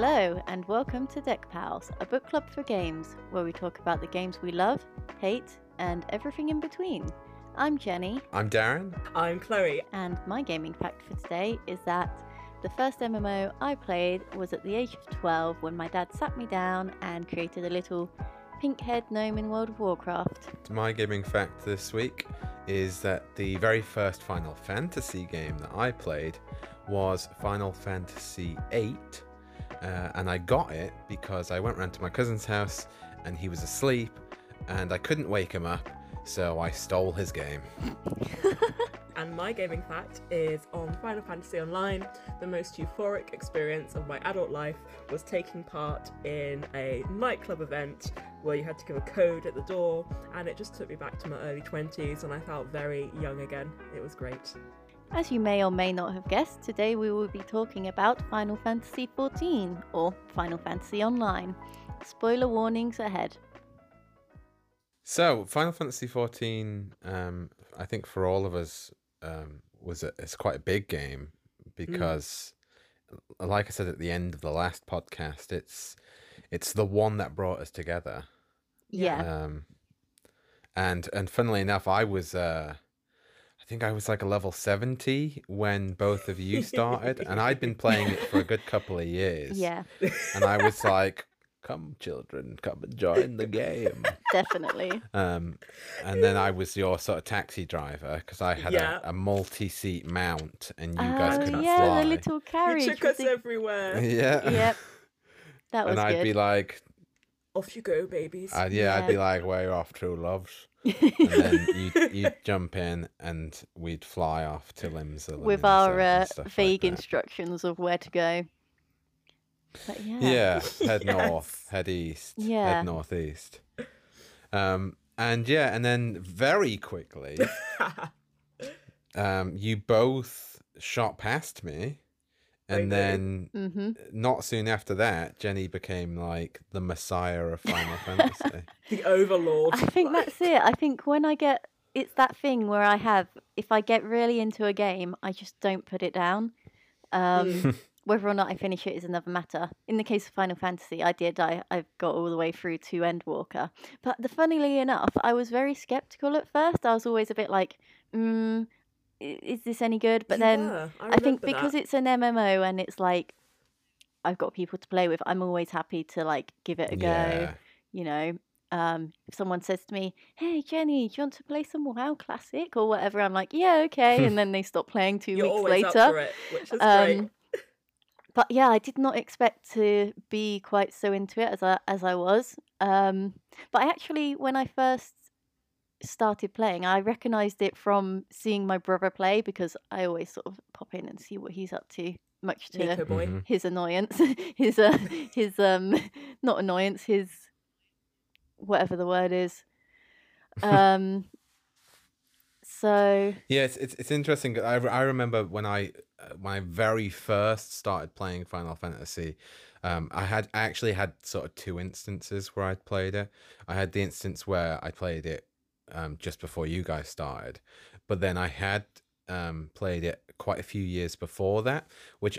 Hello and welcome to Deck Pals, a book club for games, where we talk about the games we love, hate, and everything in between. I'm Jenny. I'm Darren. I'm Chloe. And my gaming fact for today is that the first MMO I played was at the age of 12 when my dad sat me down and created a little pink-haired gnome in World of Warcraft. My gaming fact this week is that the very first Final Fantasy game that I played was Final Fantasy VIII, and I got it because I went round to my cousin's house and he was asleep and I couldn't wake him up, so I stole his game. And my gaming fact is on Final Fantasy Online. The most euphoric experience of my adult life was taking part in a nightclub event where you had to give a code at the door, and it just took me back to my early 20s and I felt very young again. It was great. As you may or may not have guessed, today we will be talking about Final Fantasy XIV, or Final Fantasy Online. Spoiler warnings ahead. So, Final Fantasy XIV, I think for all of us, it's quite a big game because, like I said at the end of the last podcast, it's the one that brought us together. Yeah. And funnily enough, I was... I think I was like a level 70 when both of you started, and I'd been playing it for a good couple of years. Yeah. And I was like, come children, come and join the game. Definitely. And then I was your sort of taxi driver because I had a multi-seat mount and you guys couldn't fly. Yeah, the little carriage. You took us everywhere. Yeah. Yep. That was good. And I'd be like... Off you go, babies. I'd be like, where are you off, true loves? And then you'd jump in and we'd fly off to Limsa with our vague instructions of where to go. But head north, head east, head northeast. And then very quickly, you both shot past me. And then, not soon after that, Jenny became like the messiah of Final Fantasy. The overlord. I think that's it. I think when I get, it's that thing where if I get really into a game, I just don't put it down. Whether or not I finish it is another matter. In the case of Final Fantasy, I did. I got all the way through to Endwalker. But funnily enough, I was very sceptical at first. I was always a bit like, is this any good? But then I think because it's an MMO and it's like I've got people to play with, I'm always happy to like give it a go. You know, if someone says to me, "Hey Jenny, do you want to play some WoW Classic or whatever?" I'm like, "Yeah, okay." And then they stop playing two You're weeks later. Up for it, which is great. But yeah, I did not expect to be quite so into it as I was. But I actually, when I first started playing, I recognised it from seeing my brother play because I always sort of pop in and see what he's up to, much to his annoyance, his whatever the word is. So yeah, it's interesting. I remember when I very first started playing Final Fantasy. I actually had sort of two instances where I'd played it. I had the instance where I played it just before you guys started, but then I had played it quite a few years before that,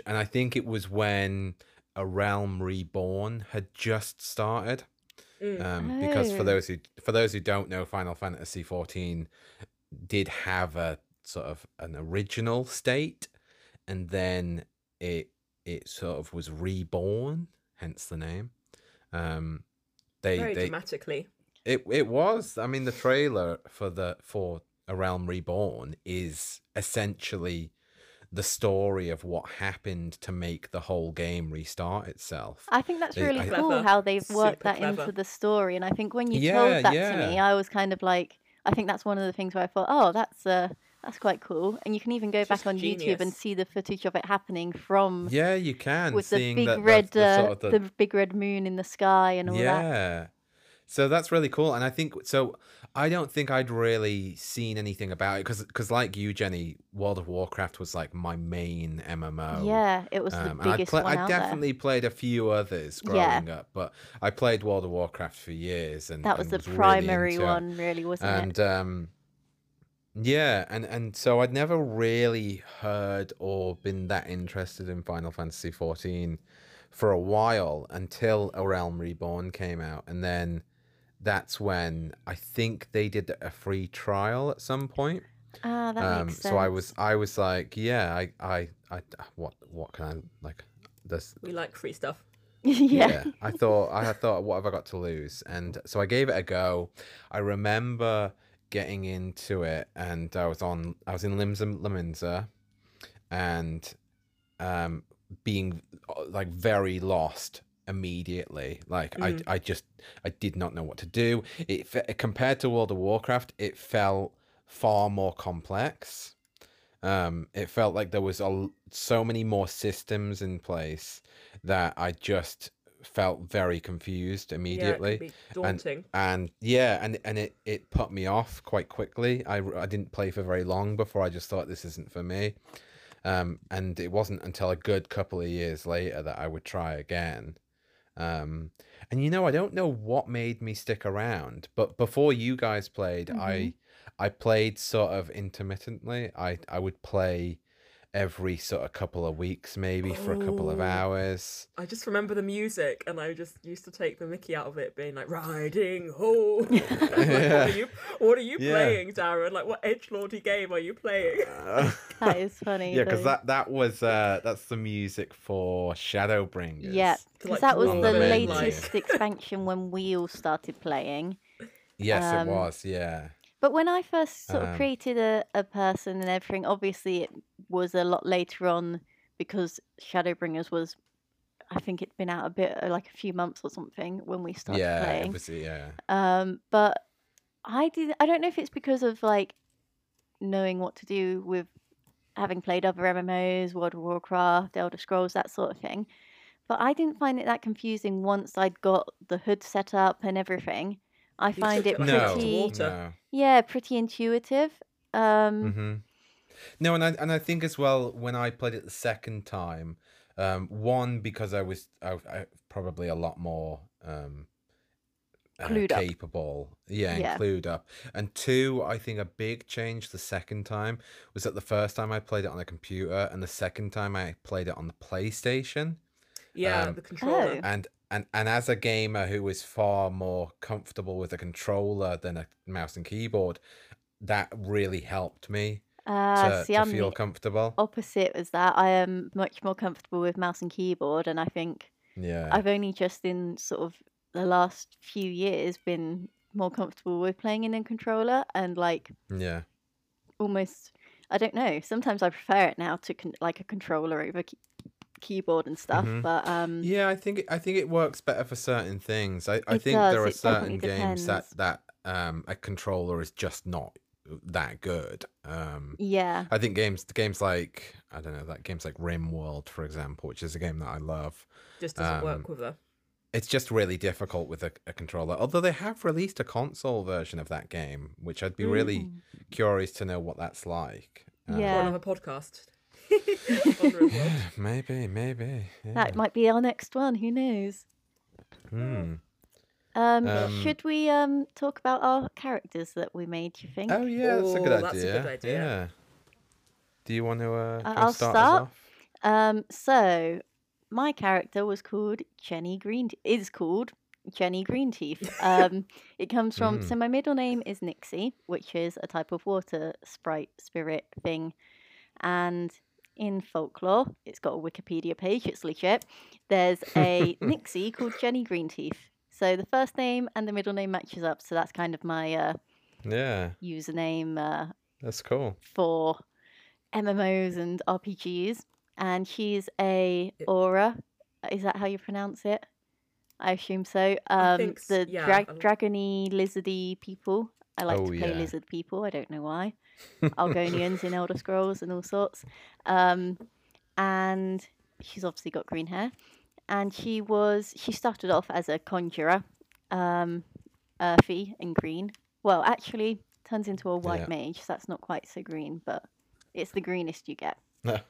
and I think it was when A Realm Reborn had just started, because for those who don't know, Final Fantasy XIV did have a sort of an original state, and then it sort of was reborn, hence the name. Very dramatically. It was. I mean, the trailer for A Realm Reborn is essentially the story of what happened to make the whole game restart itself. I think that's really cool how they've worked that into the story. And I think when you told that to me, I was kind of like, I think that's one of the things where I thought, oh, that's quite cool. And you can even go back on YouTube and see the footage of it happening from... Yeah, you can. With the big red moon in the sky and all that. Yeah. So that's really cool. And I think, so I don't think I'd really seen anything about it because like you, Jenny, World of Warcraft was like my main MMO. Yeah, it was the biggest one out there. I definitely played a few others growing up, but I played World of Warcraft for years. And that was the primary one, really, wasn't it? And so I'd never really heard or been that interested in Final Fantasy XIV for a while until A Realm Reborn came out. And then that's when I think they did a free trial at some point. Ah, that makes sense. So I was like, yeah, I what can I like this? We like free stuff. Yeah. I thought, what have I got to lose? And so I gave it a go. I remember getting into it, and I was in Limsa Lominsa, and being like very lost immediately. Like I did not know what to do. It compared to World of Warcraft, it felt far more complex. It felt like there was so many more systems in place that I just felt very confused immediately. Yeah, it can be daunting. And it put me off quite quickly. I didn't play for very long before I just thought, this isn't for me. And it wasn't until a good couple of years later that I would try again. And I don't know what made me stick around, but before you guys played, I played sort of intermittently. I would play every sort of couple of weeks, maybe for a couple of hours. I just remember the music, and I just used to take the mickey out of it, being like, riding home. Like, what are you playing, Darren? Like, what edgelordy game are you playing? That is funny. Yeah, because that's the music for Shadowbringers. Yeah, because that was the latest expansion when we all started playing. Yes, it was, yeah. But when I first sort of created a person and everything, obviously it was a lot later on, because Shadowbringers was, I think it'd been out a bit, like a few months or something when we started playing. Yeah, obviously, yeah. But I don't know if it's because of like knowing what to do with having played other MMOs, World of Warcraft, Elder Scrolls, that sort of thing. But I didn't find it that confusing once I'd got the hood set up and everything. I find it pretty intuitive. No, and I think as well, when I played it the second time, one, because I was probably a lot more capable, and clued up, and two, I think a big change the second time was that the first time I played it on a computer, and the second time I played it on the PlayStation. Yeah, the controller And as a gamer who is far more comfortable with a controller than a mouse and keyboard, that really helped me to feel comfortable. Opposite was that. I am much more comfortable with mouse and keyboard, and I think I've only just in sort of the last few years been more comfortable with playing in a controller, and like almost, I don't know. Sometimes I prefer it now to like a controller over keyboard and stuff, but I think it works better for certain things. I think there are certain games that a controller is just not that good. I think games like, I don't know, that games like RimWorld, for example, which is a game that I love, just doesn't work with her. It's just really difficult with a controller, although they have released a console version of that game, which I'd be really curious to know what that's like. Or another podcast. Yeah, maybe. Yeah. That might be our next one. Who knows? Should we talk about our characters that we made? Do you think? Oh yeah, that's a good idea. Yeah. Do you want to? I'll start. Us off? So my character was called is called Jenny Greenteeth. It comes from. So my middle name is Nixie, which is a type of water sprite spirit thing, and in folklore, it's got a Wikipedia page, it's legit. There's a Nixie called Jenny Greenteeth. So the first name and the middle name matches up. So that's kind of my username. That's cool. For MMOs and RPGs. And she's a Au Ra. Is that how you pronounce it? I assume so. I think so. The dragony, lizardy people. I like to play lizard people. I don't know why. Argonians in Elder Scrolls and all sorts. And she's obviously got green hair. And she started off as a conjurer, earthy and green. Well, actually, turns into a white mage. So that's not quite so green, but it's the greenest you get. But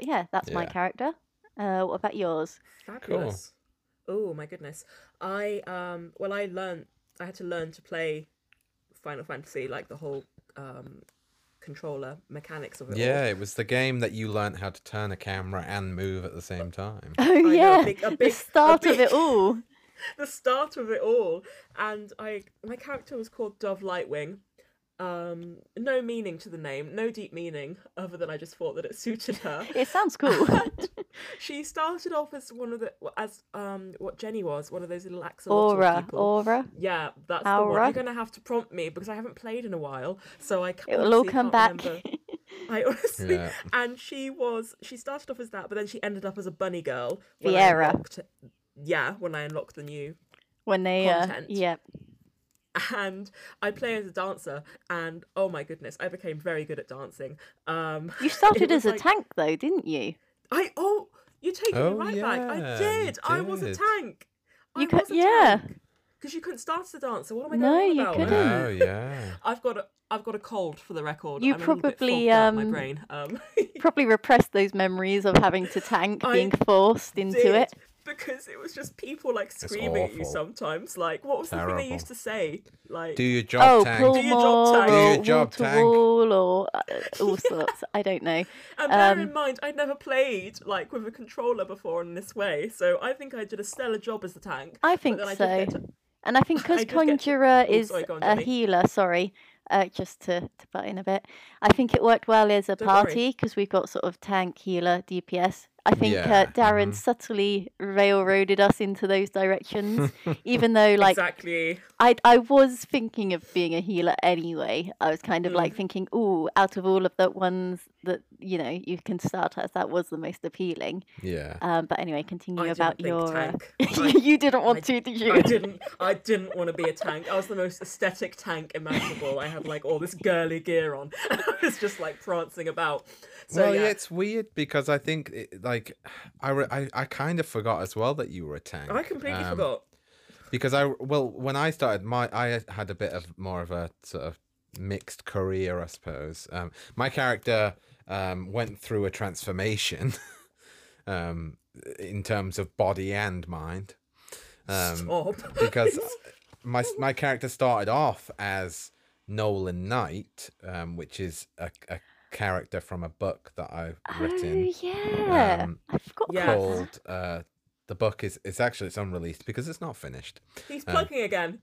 yeah, that's my character. What about yours? Fabulous. Cool. Oh, my goodness. I had to learn to play Final Fantasy, like the whole controller mechanics of it. Yeah, all. It was the game that you learned how to turn a camera and move at the same time. Oh yeah, the start of it all. The start of it all. And my character was called Dove Lightwing. No meaning to the name, no deep meaning, other than I just thought that it suited her. It sounds cool. She started off as what Jenny was, one of those little axolotl people. Au Ra. Yeah, that's Au Ra. The one. You're going to have to prompt me because I haven't played in a while, so I can't. It will all come back. I honestly, yeah. And she started off as that, but then she ended up as a bunny girl. Viera. Yeah, when I unlocked the new content. Yeah. And I play as a dancer, and oh my goodness, I became very good at dancing. You started as a tank, though, didn't you? You're taking me right back. I did. I was a tank. I was a tank. Because you couldn't start as a dancer. What am I going on about? No, you couldn't. Oh, yeah. I've got a cold for the record. You probably repressed those memories of having to tank, being forced into it. Because it was just people like screaming at you sometimes. Like, what was the thing they used to say? Like, do your job, tank. Do your job, tank. Do your job, tank. Or all sorts. I don't know. And bear in mind, I'd never played like with a controller before in this way, so I think I did a stellar job as a tank. I think so. And I think because Conjurer is a healer. Sorry. Just to butt in a bit, I think it worked well as a party because we've got sort of tank, healer, DPS. I think Darren subtly railroaded us into those directions, even though like exactly. I was thinking of being a healer anyway. I was kind of like thinking, ooh, out of all of the ones that you can start as, that was the most appealing. Yeah. But anyway, continue about your tank. You didn't want to, did you? I didn't want to be a tank. I was the most aesthetic tank imaginable. I had like all this girly gear on. And I was just like prancing about. So, well, yeah, it's weird because I think I kind of forgot as well that you were a tank. I completely forgot. Because when I started, I had a bit of more of a sort of mixed career, I suppose. My character went through a transformation in terms of body and mind. Stop. Because my character started off as Nolan Knight, which is a character from a book that I've written. Oh, yeah. I forgot. Called the book is actually, it's unreleased because it's not finished. He's plugging again.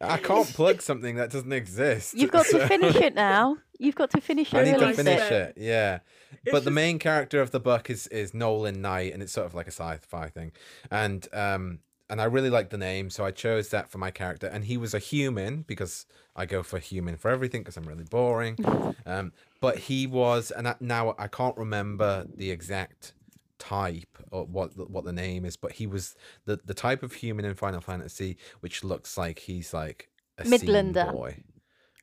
I can't plug something that doesn't exist. You've got to finish it now. You've got to finish it. I need to finish it. Yeah. But the main character of the book is Nolan Knight, and it's sort of like a sci-fi thing. And I really liked the name, so I chose that for my character. And he was a human, because I go for human for everything, because I'm really boring. But he was, now I can't remember the exact type or what the name is, but he was the type of human in Final Fantasy, which looks like he's like a Midlander boy.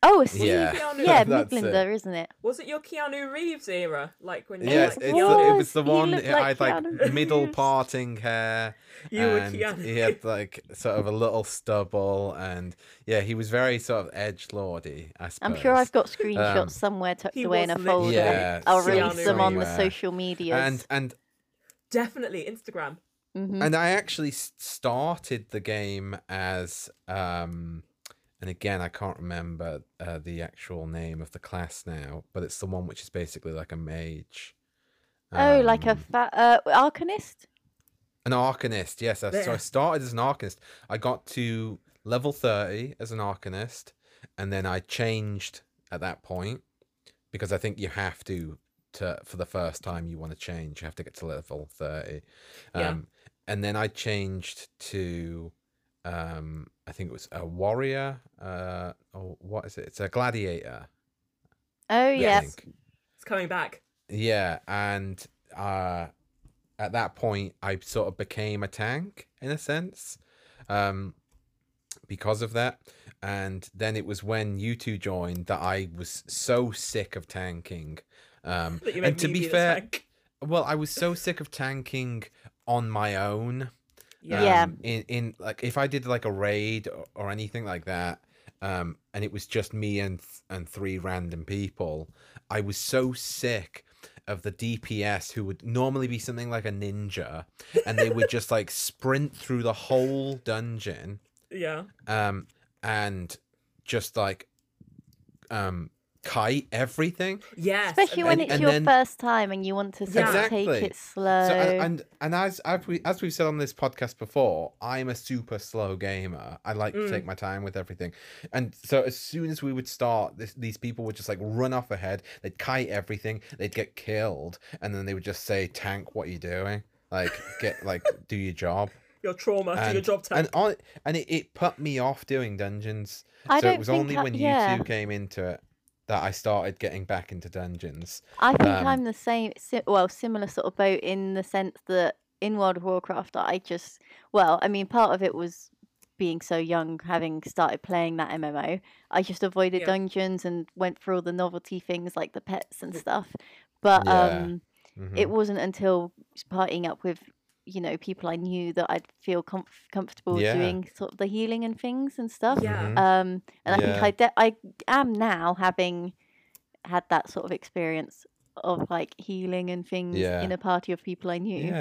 Oh, Midlander, isn't it? Was it your Keanu Reeves era? Like when it was the one I had like Keanu middle Reeves. Parting hair. He had like sort of a little stubble, and yeah, he was very sort of edgelordy, I suppose. I'm sure I've got screenshots somewhere tucked away in a folder. Yeah, I'll release them on the social media. And definitely Instagram. Mm-hmm. And I actually started the game as and again, I can't remember the actual name of the class now, but it's the one which is basically like a mage. Like a Arcanist? An Arcanist, yes. So I started as an Arcanist. I got to level 30 as an Arcanist, and then I changed at that point, because I think you have to for the first time you want to change, you have to get to level 30. And then I changed to... I think it was a warrior. What is it? It's a gladiator. Oh, yes. It's coming back. Yeah. And at that point, I sort of became a tank in a sense because of that. And then it was when you two joined that I was so sick of tanking. And to be fair, I was so sick of tanking on my own. Yeah. In like if I did like a raid or anything like that, and it was just me and three random people, I was so sick of the DPS who would normally be something like a ninja, and they would just like sprint through the whole dungeon. Yeah. And just like kite everything. Yeah, especially when it's your first time and you want to sort of take it slow. So, and as we've said on this podcast before, I'm a super slow gamer. I like to take my time with everything. And so as soon as we would start, these people would just like run off ahead. They'd kite everything. They'd get killed, and then they would just say, "Tank, what are you doing? Like, get like, do your job." Your trauma, do your job, Tank. And it put me off doing dungeons. So it was only when you two came into it that I started getting back into dungeons. I think I'm the same, similar sort of boat, in the sense that in World of Warcraft, part of it was being so young, having started playing that MMO. I just avoided dungeons and went for all the novelty things like the pets and stuff. But it wasn't until partying up with, you know, people I knew that I'd feel comfortable doing sort of the healing and things and stuff. Yeah. And I think I am now, having had that sort of experience of like healing and things in a party of people I knew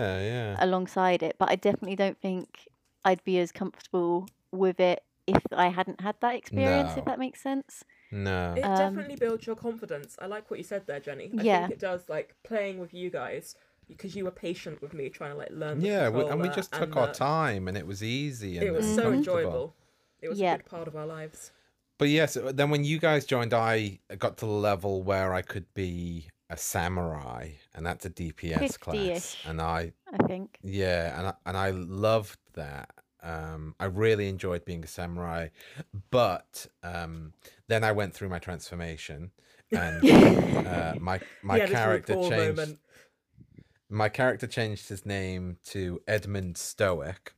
alongside it. But I definitely don't think I'd be as comfortable with it if I hadn't had that experience, if that makes sense. No. It definitely builds your confidence. I like what you said there, Jenny. I think it does, like playing with you guys, because you were patient with me trying to like learn the controller, and we just took our time, and it was easy, and it was so enjoyable. It was a good part of our lives. But yes, then when you guys joined, I got to the level where I could be a samurai, and that's a DPS class, and I think and I loved that. I really enjoyed being a samurai, but then I went through my transformation, and my character changed. Moment. My character changed his name to Edmund Stoic,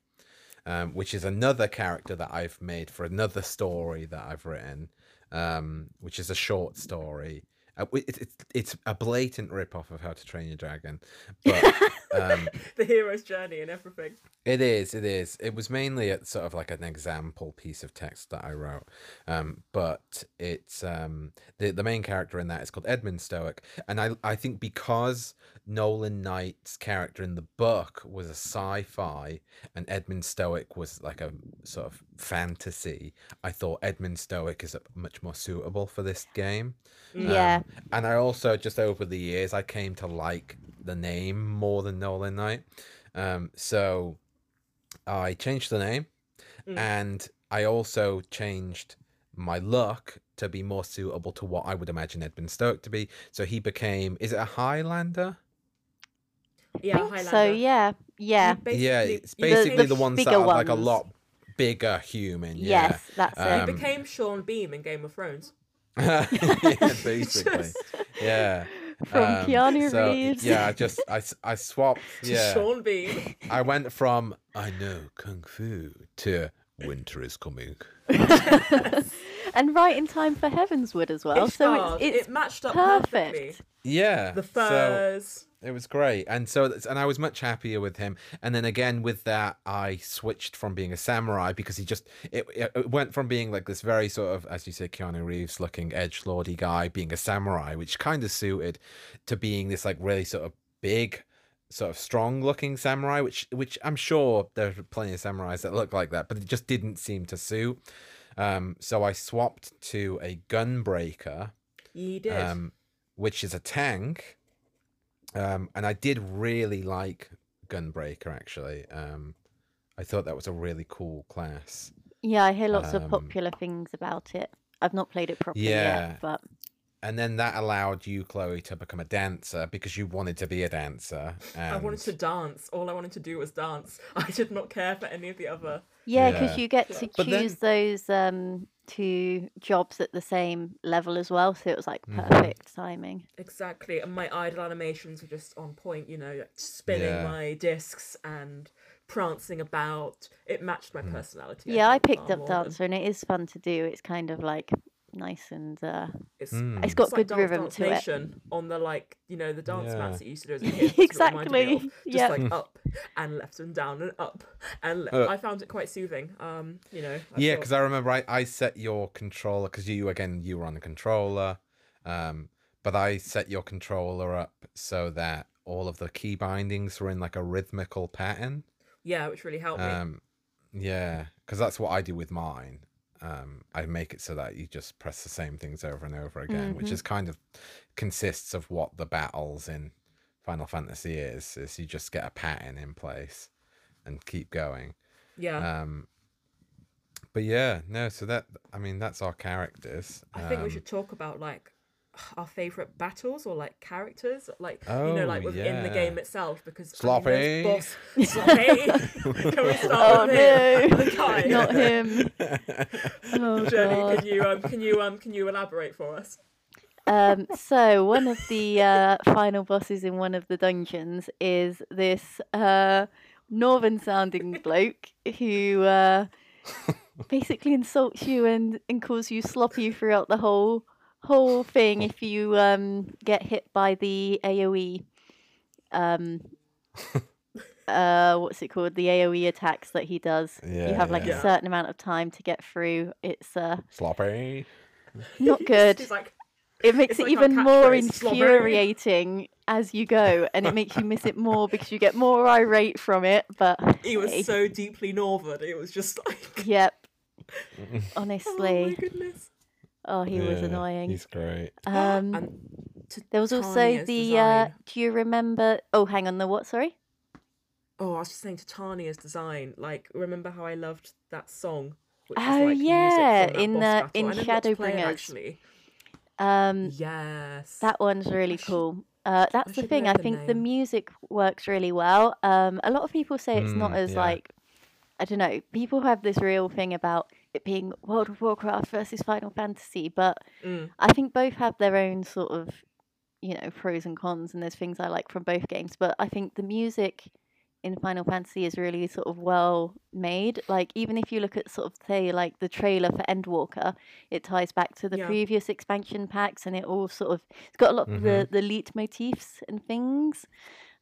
which is another character that I've made for another story that I've written, which is a short story. It's a blatant rip-off of How to Train Your Dragon. But, the hero's journey and everything. It is. It was mainly sort of like an example piece of text that I wrote. But it's the main character in that is called Edmund Stoic. And I think because Nolan Knight's character in the book was a sci-fi and Edmund Stoic was like a sort of fantasy, I thought Edmund Stoic is much more suitable for this game. Yeah. And I also, just over the years, I came to like the name more than Nolan Knight. So I changed the name, and I also changed my look to be more suitable to what I would imagine Edmund Stoic to be. So he became, is it a Highlander? Yeah, Highlander. So, yeah. It's basically the ones that are like a lot bigger human. Yeah. Yes, that's it. He became Sean Bean in Game of Thrones. Basically. Yeah. From Keanu Reeves. Yeah, I swapped. Yeah. Sean Bean. I went from I know Kung Fu to Winter is Coming. And right in time for Heavensward as well. It matched up perfectly. Yeah. The furs. It was great. And I was much happier with him. And then again, with that, I switched from being a samurai, because he just, it went from being like this very sort of, as you say, Keanu Reeves looking edgelordy guy, being a samurai, which kind of suited, to being this like really sort of big, sort of strong looking samurai, which I'm sure there are plenty of samurais that look like that, but it just didn't seem to suit. So I swapped to a Gunbreaker. You did. Which is a tank. And I did really like Gunbreaker, actually. I thought that was a really cool class. Yeah, I hear lots of popular things about it. I've not played it properly yet, but... And then that allowed you, Chloe, to become a dancer, because you wanted to be a dancer. And... I wanted to dance. All I wanted to do was dance. I did not care for any of the other... Yeah, because you get to choose those two jobs at the same level as well, so it was like perfect timing. Exactly, and my idle animations were just on point, you know, like spinning my discs and prancing about. It matched my personality. Yeah, I picked up Dancer, and it is fun to do. It's kind of like nice, and it's got good like rhythm to it. On the like, you know, the dance mats that you used to do as a kid. Exactly. Just like up and left and down and up and left. I found it quite soothing. You know. Because I remember I set your controller, because you were on the controller, but I set your controller up so that all of the key bindings were in like a rhythmical pattern. Yeah, which really helped me. Yeah, because that's what I do with mine. I make it so that you just press the same things over and over again, which is kind of consists of what the battles in Final Fantasy is you just get a pattern in place and keep going. Yeah. But yeah, no, so that, I mean, that's our characters. I think we should talk about like our favorite battles or like characters, like, oh, you know, like within the game itself, because Sloppy, I mean, boss, Sloppy. Can we start with him? Not him. Oh, Jenny, can you elaborate for us? So one of the final bosses in one of the dungeons is this northern-sounding bloke who basically insults you and calls you sloppy throughout the whole thing if you get hit by the AoE. What's it called? The AoE attacks that he does. Yeah, you have like a certain amount of time to get through. It's sloppy. Not good. It makes it even more infuriating as you go, and it makes you miss it more because you get more irate from it. But he was so deeply northern, it was just like, yep, honestly. Oh my goodness! Oh, he was annoying. He's great. There was also the. Do you remember? Oh, hang on. The what? Sorry. Oh, I was just saying to Tania's design. Like, remember how I loved that song? Which oh was, like, yeah, in Shadowbringers. Actually. Yes, that one's really cool. That's the thing. I think the music works really well. A lot of people say it's not as like, I don't know, people have this real thing about it being World of Warcraft versus Final Fantasy, but I think both have their own sort of, you know, pros and cons, and there's things I like from both games, but I think the music in Final Fantasy is really sort of well made. Like, even if you look at sort of, say, like the trailer for Endwalker, it ties back to the previous expansion packs, and it all sort of, it's got a lot of the leitmotifs and things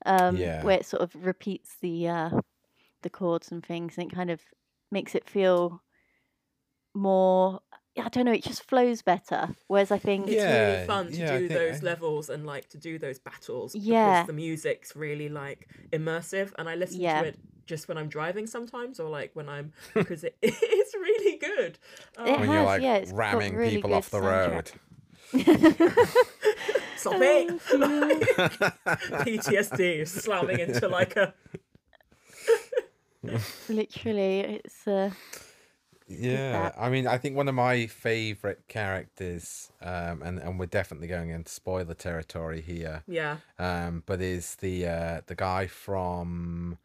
where it sort of repeats the chords and things, and it kind of makes it feel more, I don't know, it just flows better. Whereas I think it's really fun to do those levels and like to do those battles because the music's really like immersive, and I listen to it just when I'm driving sometimes, or like when I'm because it's really good. When you're like ramming really people off the road. Stop it! PTSD slamming into like a. Literally, it's. Yeah, I mean, I think one of my favourite characters, and we're definitely going into spoiler territory here. Yeah. But is the guy from,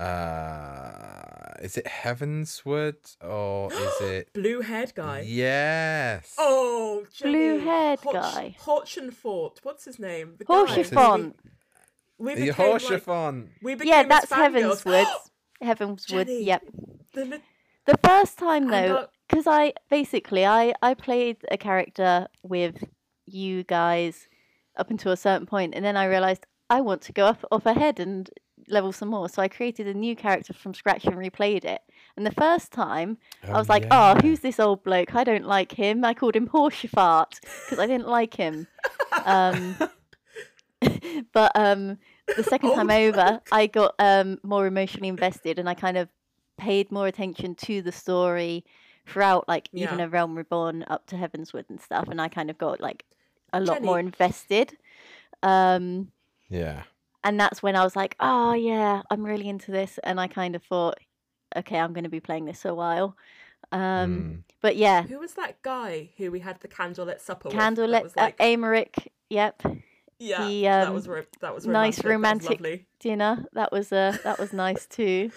is it Heavensward or is it Blue Head guy? Yes. Oh, Jenny. Blue Head guy. Horschenfort. What's his name? Horschenfort. The Horschenfort. Yeah, that's Heavensward. Heavensward. Yep. The first time, though, because I played a character with you guys up until a certain point, and then I realised I want to go off ahead and level some more. So I created a new character from scratch and replayed it. And the first time, I was like, oh, who's this old bloke? I don't like him. I called him Horschenfort because I didn't like him. But the second time over, I got more emotionally invested, and I kind of paid more attention to the story throughout, like even A Realm Reborn up to Heavensward and stuff, and I kind of got like a lot more invested. And that's when I was like, oh yeah, I'm really into this, and I kind of thought, okay, I'm going to be playing this for a while. But yeah, who was that guy who we had the candlelit supper with? Candlelit, like... Aymeric. Yep. Yeah, he, that was nice romantic dinner. That was nice too.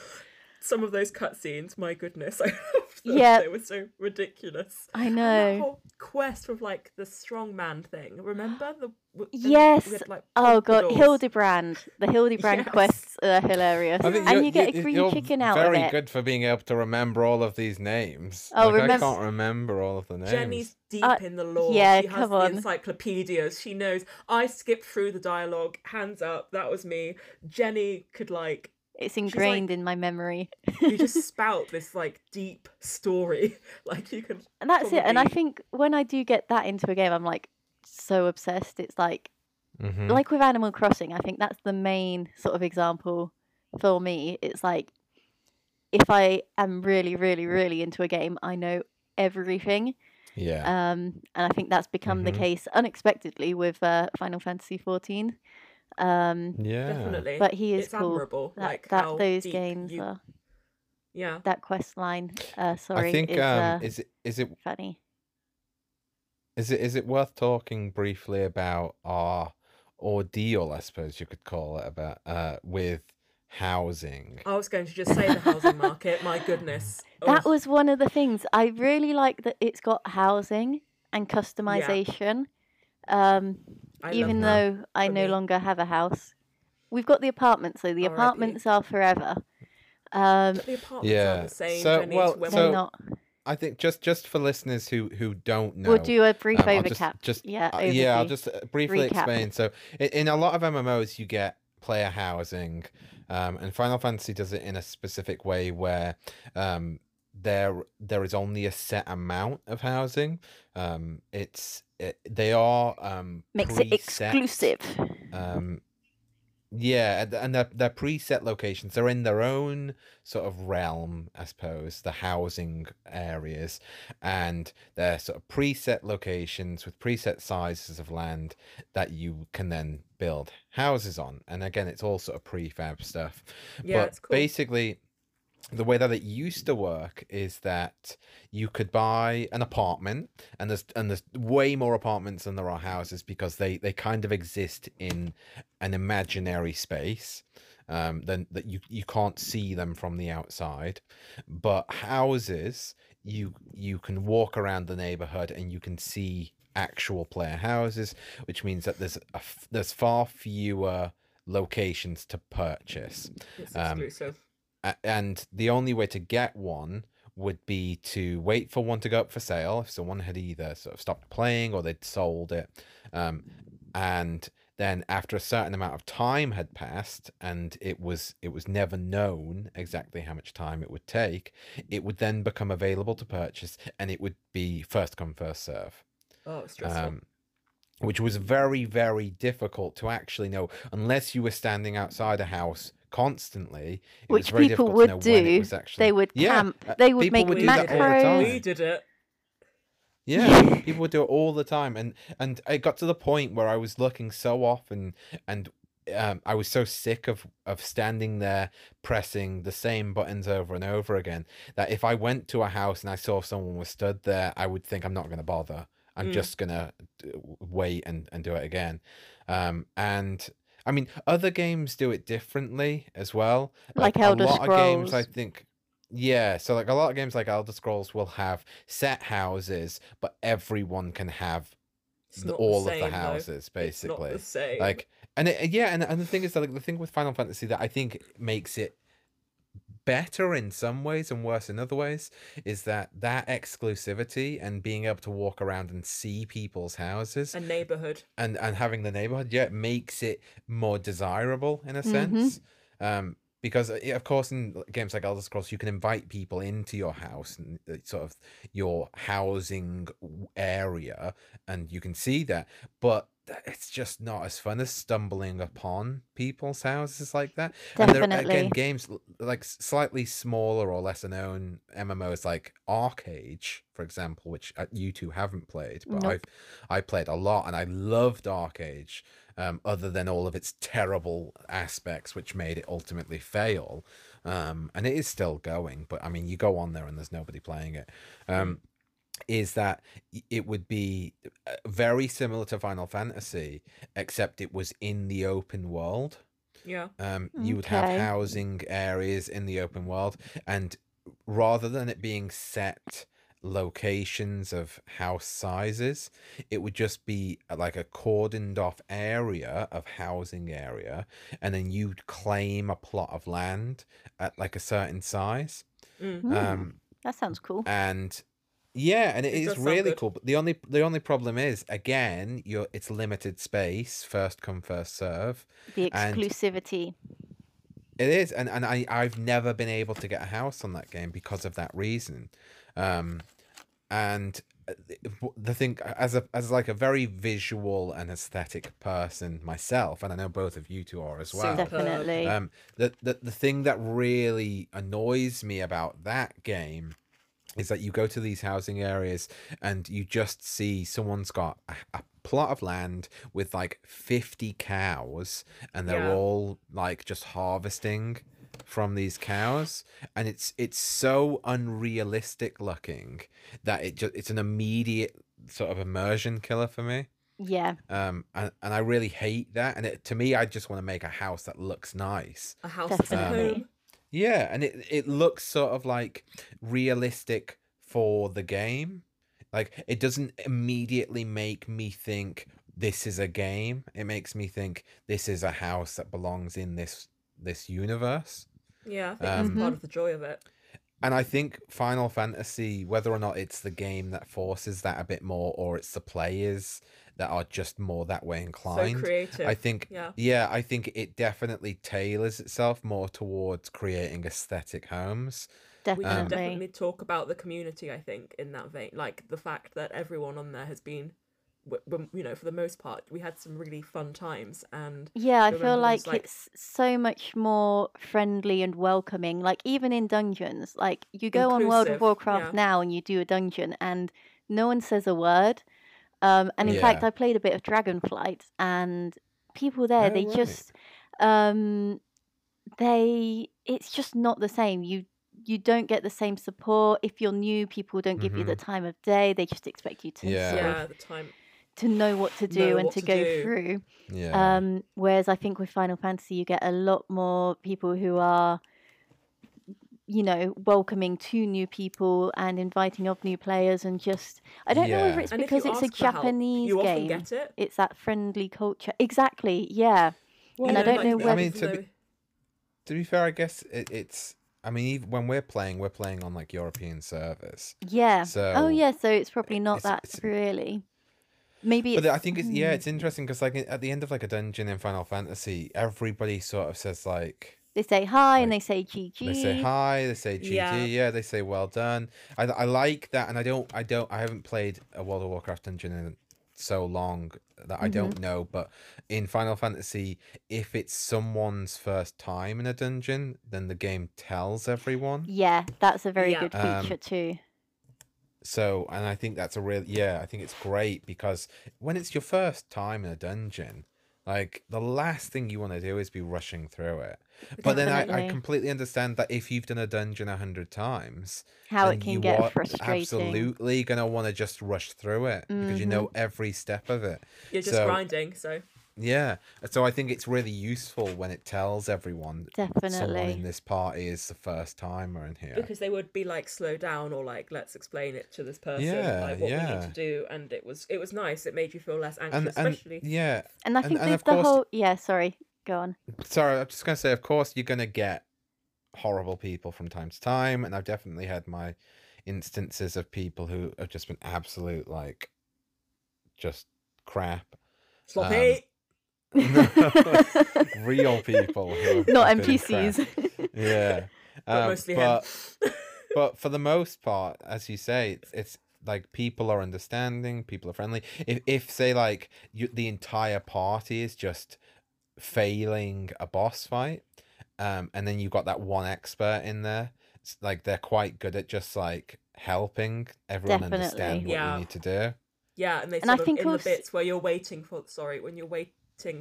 Some of those cutscenes, my goodness, I loved them. Yeah. They were so ridiculous. I know. And that whole quest with like the strongman thing. Remember the yes. With, like, oh god, Hildebrand. The Hildebrand quests are hilarious. And you get a green chicken out of it. Very good for being able to remember all of these names. Oh, like, I can't remember all of the names. Jenny's deep in the lore. Yeah, she has the encyclopedias. She knows. I skipped through the dialogue. Hands up, that was me. Jenny could like. It's ingrained in my memory. You just spout this like deep story, like you can. And that's it. And I think when I do get that into a game, I'm like so obsessed. It's like with Animal Crossing. I think that's the main sort of example for me. It's like if I am really, really, really into a game, I know everything. Yeah. And I think that's become the case unexpectedly with Final Fantasy XIV. Yeah. Definitely. But he is cool. Admirable. That those games are. Yeah. That quest line. Sorry. I think is it funny? Is it worth talking briefly about our ordeal, I suppose you could call it, about with housing? I was going to just say the housing market. My goodness, that was one of the things I really like, that it's got housing and customization. Yeah. Even though I no longer have a house, we've got the apartments. So the apartments are forever. The apartments are the same. So, they're not. I think just for listeners who don't know, we'll do a brief overcap. I'll just briefly explain. So in a lot of MMOs, you get player housing, and Final Fantasy does it in a specific way where there is only a set amount of housing. They are makes it exclusive. Yeah, and they're preset locations. They're in their own sort of realm, I suppose, the housing areas, and they're sort of preset locations with preset sizes of land that you can then build houses on. And again, it's all sort of prefab stuff. Yeah, but it's cool. Basically, the way that it used to work is that you could buy an apartment, and there's way more apartments than there are houses, because they kind of exist in an imaginary space, then that you can't see them from the outside. But houses, you can walk around the neighborhood and you can see actual player houses, which means that there's far fewer locations to purchase. It's exclusive. And the only way to get one would be to wait for one to go up for sale, if someone had either sort of stopped playing or they'd sold it. And then after a certain amount of time had passed, and it was never known exactly how much time it would take, it would then become available to purchase, and it would be first come, first serve. Oh, it's stressful. Which was very, very difficult to actually know, unless you were standing outside a house constantly, which people would do. They would camp. They would make macros. We did it. Yeah, people would do it all the time, and it got to the point where I was looking so often, and I was so sick of standing there pressing the same buttons over and over again, that if I went to a house and I saw someone was stood there, I would think, I'm not going to bother. I'm just going to wait and do it again. And I mean, other games do it differently as well. Like Elder Scrolls. A lot of games, I think, yeah. So like a lot of games like Elder Scrolls will have set houses, but everyone can have all of the houses, basically. It's not the same. Like, and the thing is that, like, the thing with Final Fantasy that I think makes it better in some ways and worse in other ways is that exclusivity and being able to walk around and see people's houses and neighborhood and having the neighborhood it makes it more desirable in a sense, because of course in games like Elder Scrolls you can invite people into your house and sort of your housing area, and you can see that, but it's just not as fun as stumbling upon people's houses like that. Definitely. And there are, again, games like slightly smaller or lesser known MMOs like Archeage, for example, which you two haven't played, but I played a lot and I loved Archeage, other than all of its terrible aspects which made it ultimately fail. And it is still going, but I mean, you go on there and there's nobody playing it. Is that it would be very similar to Final Fantasy, except it was in the open world. Yeah. You would have housing areas in the open world, and rather than it being set locations of house sizes, it would just be like a cordoned off area of housing area, and then you'd claim a plot of land at like a certain size. That sounds cool. And it is really cool. But the only problem is, again, it's limited space, first come, first serve. The exclusivity. It is, and I've never been able to get a house on that game because of that reason. And the thing, as like a very visual and aesthetic person myself, and I know both of you two are as well. Definitely. The thing that really annoys me about that game is that you go to these housing areas and you just see someone's got a plot of land with like 50 cows, and they're all like just harvesting from these cows, and it's so unrealistic looking that it's an immediate sort of immersion killer for me. And I really hate that, and to me I just want to make a house that looks nice, a house that's a home. Yeah, and it looks sort of like realistic for the game. Like, it doesn't immediately make me think this is a game. It makes me think this is a house that belongs in this universe. Yeah, I think that's part of the joy of it. And I think Final Fantasy, whether or not it's the game that forces that a bit more, or it's the players that are just more that way inclined. So creative. I think, I think it definitely tailors itself more towards creating aesthetic homes. Definitely. We can definitely talk about the community, I think, in that vein. Like, the fact that everyone on there has been, you know, for the most part, we had some really fun times. And yeah, I feel like it's so much more friendly and welcoming. Like, even in dungeons, like, you go on World of Warcraft now and you do a dungeon and no one says a word. And in fact, I played a bit of Dragonflight, and people there, just, it's just not the same. You don't get the same support. If you're new, people don't give you the time of day. They just expect you to to know what to do and to go through. Yeah. Whereas I think with Final Fantasy, you get a lot more people who are, you know, welcoming to new people and inviting of new players, and just I don't know whether it's because it's a Japanese help, you game. Often get it. It's that friendly culture, exactly. Yeah, well, and I don't know whether. I mean, to be fair, I guess it's. I mean, even when we're playing on like European servers. Yeah. So so it's probably not that really. Maybe. But I think it's interesting because like at the end of like a dungeon in Final Fantasy, everybody sort of says like. They say hi, and they say GG. They say hi, they say GG. Yeah, they say well done. I like that, and I haven't played a World of Warcraft dungeon in so long that I don't know. But in Final Fantasy, if it's someone's first time in a dungeon, then the game tells everyone. Yeah, that's a very good feature too. So, and I think that's a real I think it's great because when it's your first time in a dungeon, like the last thing you want to do is be rushing through it. But then I completely understand that if you've done a dungeon 100 times, how it can get frustrating. Absolutely going to want to just rush through it because you know every step of it. You're just grinding, so. Yeah, so I think it's really useful when it tells everyone someone in this party is the first timer in here. Because they would be like, slow down, or like, let's explain it to this person, like what we need to do. And it was nice. It made you feel less anxious, especially. Yeah. And I think there's the whole... Yeah, sorry. Go on. Sorry, I'm just going to say, of course, you're going to get horrible people from time to time. And I've definitely had my instances of people who have just been absolute, like, just crap. Sloppy. Real people. Who not NPCs. Yeah. Mostly him. But for the most part, as you say, it's like people are understanding, people are friendly. If say, like, the entire party is just... failing a boss fight and then you've got that one expert in there, it's like they're quite good at just like helping everyone understand what you need to do, and they sort of, in the bits where you're waiting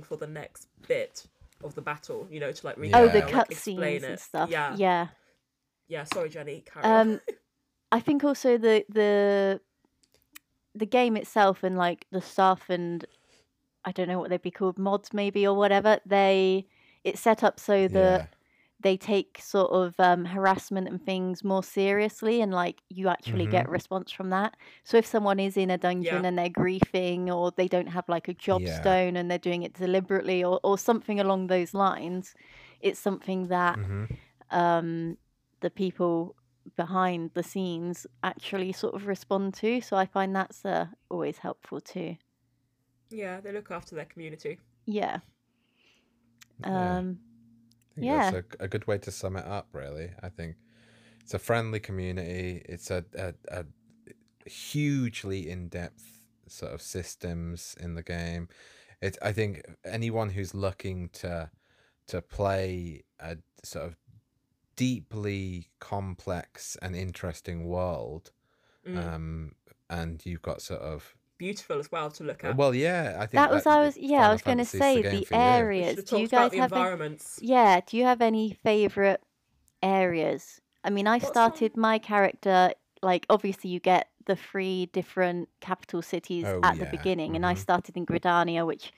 for the next bit of the battle, you know, to like read the cutscenes and stuff. Sorry Jenny, carry on. I think also the game itself and like the stuff, and I don't know what they'd be called, mods maybe or whatever. It's set up so that they take sort of harassment and things more seriously, and like you actually get a response from that. So if someone is in a dungeon and they're griefing, or they don't have like a job stone and they're doing it deliberately, or something along those lines, it's something that the people behind the scenes actually sort of respond to. So I find that's always helpful too. Yeah, they look after their community. Yeah. That's a good way to sum it up, really. I think it's a friendly community. It's a hugely in-depth sort of systems in the game. I think anyone who's looking to play a sort of deeply complex and interesting world. And you've got sort of beautiful as well to look at. Well, yeah, I think that was I was going to say the areas. Do you guys have environments? Yeah, do you have any favorite areas? I mean, I started my character like obviously you get the 3 different capital cities at the beginning, and I started in Gridania, which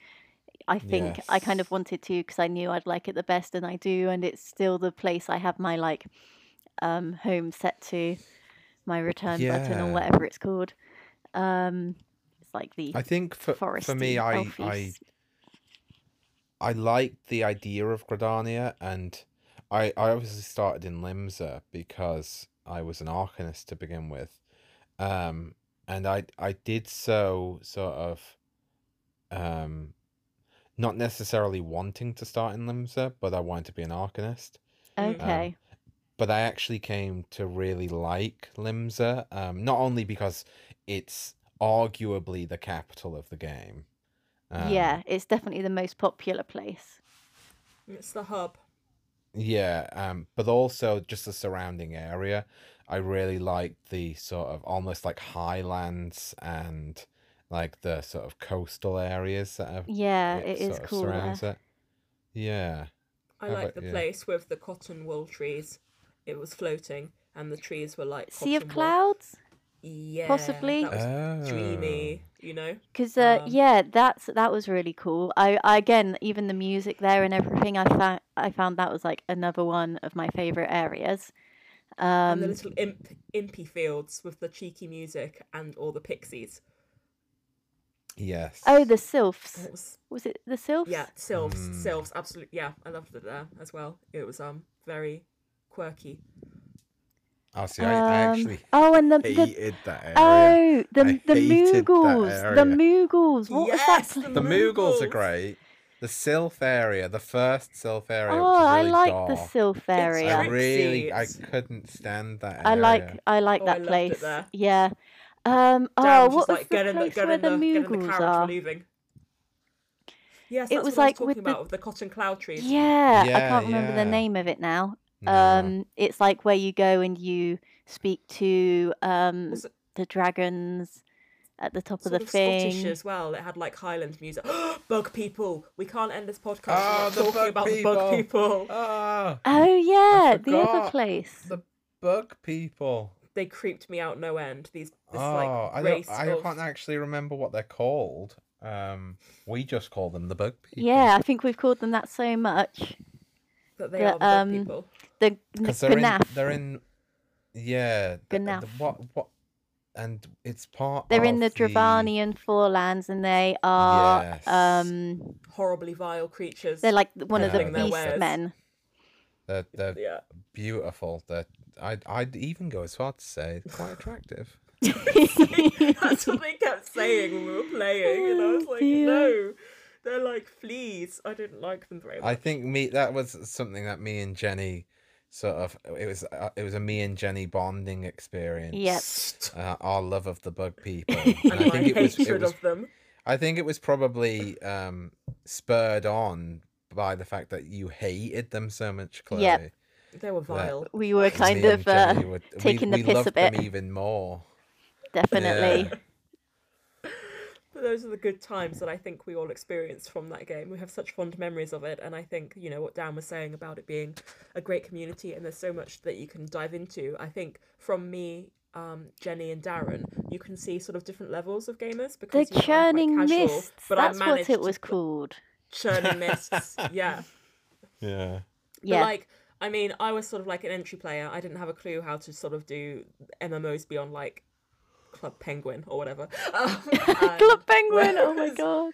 I think I kind of wanted to because I knew I'd like it the best, and I do, and it's still the place I have my like home set to, my return button or whatever it's called. It's like the I think for me, I liked the idea of Gridania, and I obviously started in Limsa because I was an Arcanist to begin with, and I did so sort of not necessarily wanting to start in Limsa, but I wanted to be an Arcanist. Okay. But I actually came to really like Limsa, not only because it's arguably the capital of the game. Yeah, it's definitely the most popular place. It's the hub. Yeah, but also just the surrounding area. I really liked the sort of almost like highlands and like the sort of coastal areas that have it surrounds it. Yeah. I like the place with the cotton wool trees. It was floating and the trees were like sea of clouds. Yeah, possibly. That was dreamy, you know, because yeah, that was really cool. I again, even the music there and everything, I found that was like another one of my favorite areas. And the little impy fields with the cheeky music and all the pixies. Yes. Oh, the Sylphs. Was it the Sylphs? Yeah, Sylphs. Sylphs, absolutely. Yeah, I loved it there as well. It was very quirky. Oh, see, I actually hated that area. Oh, the Moogles. The Moogles. What was that? The Moogles are great. The Sylph area, the first Sylph area. Oh, was really I like dark. The Sylph area. I couldn't stand that area. I like that place. Yeah. Damn, what was the place where the Moogles are? Yes, it was like with the cotton cloud trees. Yeah, I can't remember the name of it now. No. It's like where you go and you speak to the dragons at the top of the thing. Scottish as well. It had like Highland music. Bug people. We can't end this podcast talking about the bug people. Oh yeah, the other place. The bug people. They creeped me out no end. I can't actually remember what they're called. We just call them the bug people. Yeah, I think we've called them that so much. That they are the bug people. The Gnaff. Gnaff. What? And it's part. They're in the Dravanian forelands, and they are horribly vile creatures. They're like one of the beast men. They're beautiful. I'd even go as far to say quite attractive. That's what they kept saying when we were playing, and I was like, no. They're like fleas. I didn't like them very much. I think that was something that me and Jenny sort of, it was a me and Jenny bonding experience. Yes. Our love of the bug people. And I think hatred of them. I think it was probably spurred on by the fact that you hated them so much, Chloe. Yeah. They were vile. We were kind of taking the piss a bit. Them even more. Definitely. Yeah. Those are the good times that I think we all experienced from that game. We have such fond memories of it, and I think, you know, what Dan was saying about it being a great community and there's so much that you can dive into. I think from me, Jenny and Darren, you can see sort of different levels of gamers because the Churning Mists, that's what it was called. Churning Mists, yeah. Yeah. But like, I mean, I was sort of like an entry player. I didn't have a clue how to sort of do MMOs beyond like Club Penguin or whatever. Club Penguin, oh my god.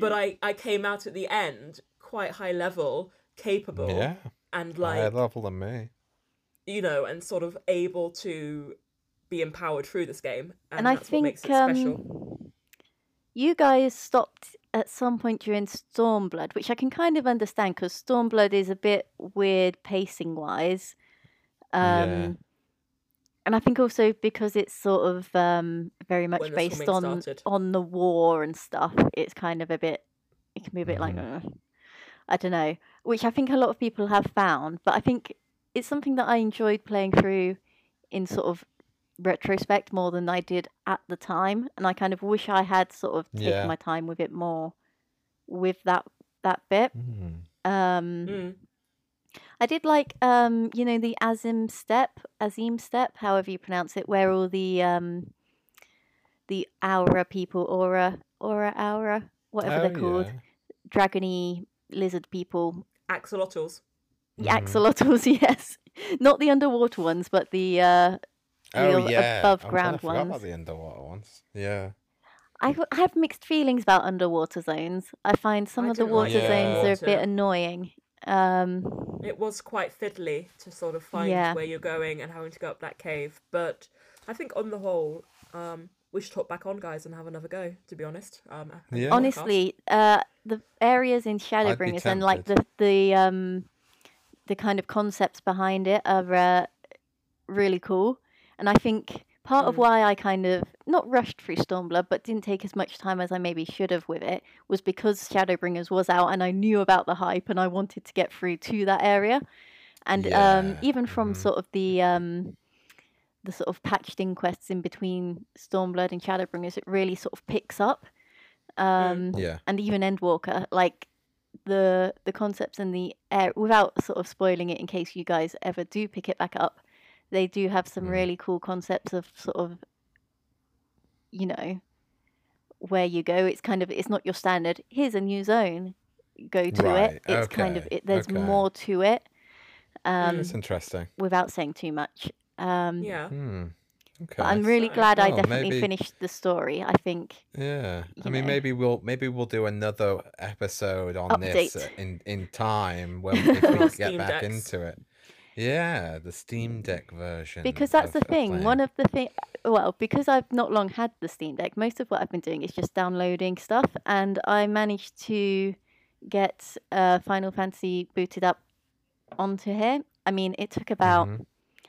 But I came out at the end quite high level, capable, and like higher level than me, you know, and sort of able to be empowered through this game, and that's I think what makes it special. You guys stopped at some point during Stormblood, which I can kind of understand because Stormblood is a bit weird pacing wise. And I think also because it's sort of very much based on the war and stuff, it's kind of a bit, it can be a bit like, I don't know, which I think a lot of people have found. But I think it's something that I enjoyed playing through in sort of retrospect more than I did at the time, and I kind of wish I had sort of taken my time with it more with that bit. I did like you know, the Azim step, however you pronounce it, where all the Au Ra people, whatever they're called, dragony lizard people, axolotls. The axolotls, yes, not the underwater ones, but the above ground ones. I forgot about the underwater ones. Yeah, I have mixed feelings about underwater zones. I find some of the water zones are a bit annoying. It was quite fiddly to sort of find where you're going and having to go up that cave, but I think on the whole, we should hop back on, guys, and have another go, to be honest. Honestly, the areas in Shadowbringers and like the kind of concepts behind it are really cool, and I think part of why I kind of not rushed through Stormblood but didn't take as much time as I maybe should have with it was because Shadowbringers was out and I knew about the hype and I wanted to get through to that area. And even from sort of the sort of patched in quests in between Stormblood and Shadowbringers, it really sort of picks up. And even Endwalker, like the concepts and the air, without sort of spoiling it in case you guys ever do pick it back up, they do have some really cool concepts of sort of, you know, where you go. It's kind of, it's not your standard, here's a new zone, go to it. It's kind of, there's more to it. It's interesting. Without saying too much. But I'm really glad I definitely finished the story, I think. Yeah. I mean, maybe we'll do another episode on this in time when we can get back into it. Yeah, the Steam Deck version. Because that's the thing. One of the things, well, because I've not long had the Steam Deck, most of what I've been doing is just downloading stuff, and I managed to get Final Fantasy booted up onto here. I mean, it took about,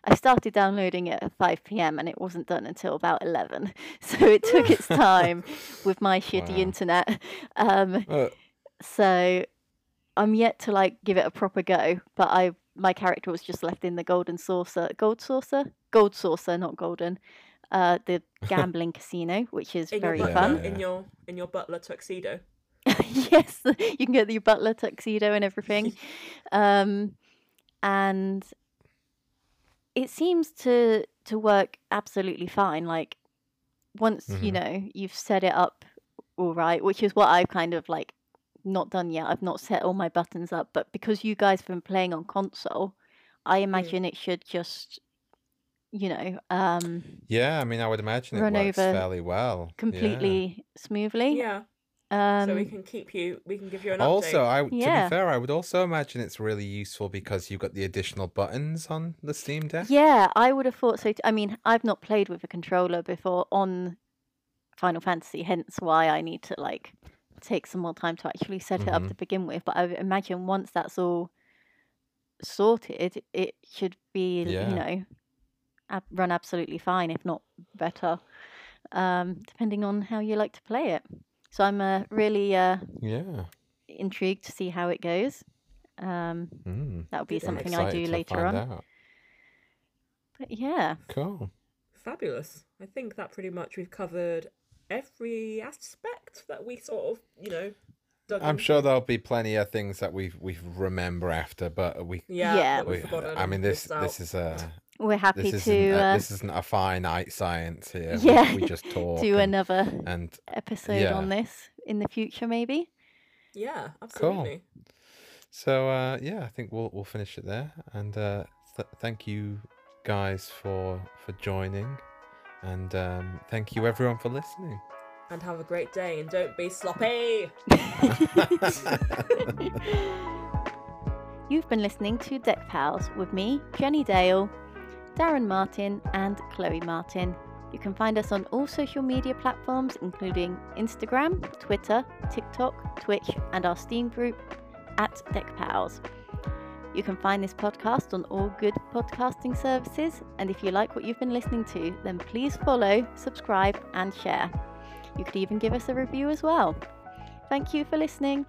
I started downloading it at 5 p.m. and it wasn't done until about 11. So it took its time with my shitty internet. So I'm yet to like give it a proper go, but my character was just left in the gold saucer, not golden, the gambling casino, which is very fun. In your butler tuxedo. Yes, you can get your butler tuxedo and everything. And it seems to work absolutely fine. Like once, you know, you've set it up all right, which is what I've kind of like not done yet. I've not set all my buttons up, but because you guys have been playing on console, I imagine it should just, you know, I mean, I would imagine it works fairly well, completely smoothly. So we can give you an update. Also, to be fair, I would also imagine it's really useful because you've got the additional buttons on the Steam Deck. Yeah, I would have thought so. I mean, I've not played with a controller before on Final Fantasy, hence why I need to like take some more time to actually set it up to begin with. But I imagine once that's all sorted, it should be, you know, run absolutely fine, if not better, depending on how you like to play it. So I'm really intrigued to see how it goes. That'll be something I do later on. But yeah. Cool. Fabulous. I think that pretty much we've covered every aspect that we sort of, you know, dug I'm into. Sure there'll be plenty of things that we remember after, but we I mean, this is a we're happy this to this isn't a finite science here. We just talk do another episode on this in the future, maybe. Yeah, absolutely. Cool. So I think we'll finish it there, and thank you guys for joining. And thank you everyone for listening. And have a great day, and don't be sloppy. You've been listening to Deck Pals with me, Jenny Dale, Darren Martin and Chloe Martin. You can find us on all social media platforms, including Instagram, Twitter, TikTok, Twitch, and our Steam group at Deck Pals. You can find this podcast on all good podcasting services, and if you like what you've been listening to, then please follow, subscribe, and share. You could even give us a review as well. Thank you for listening.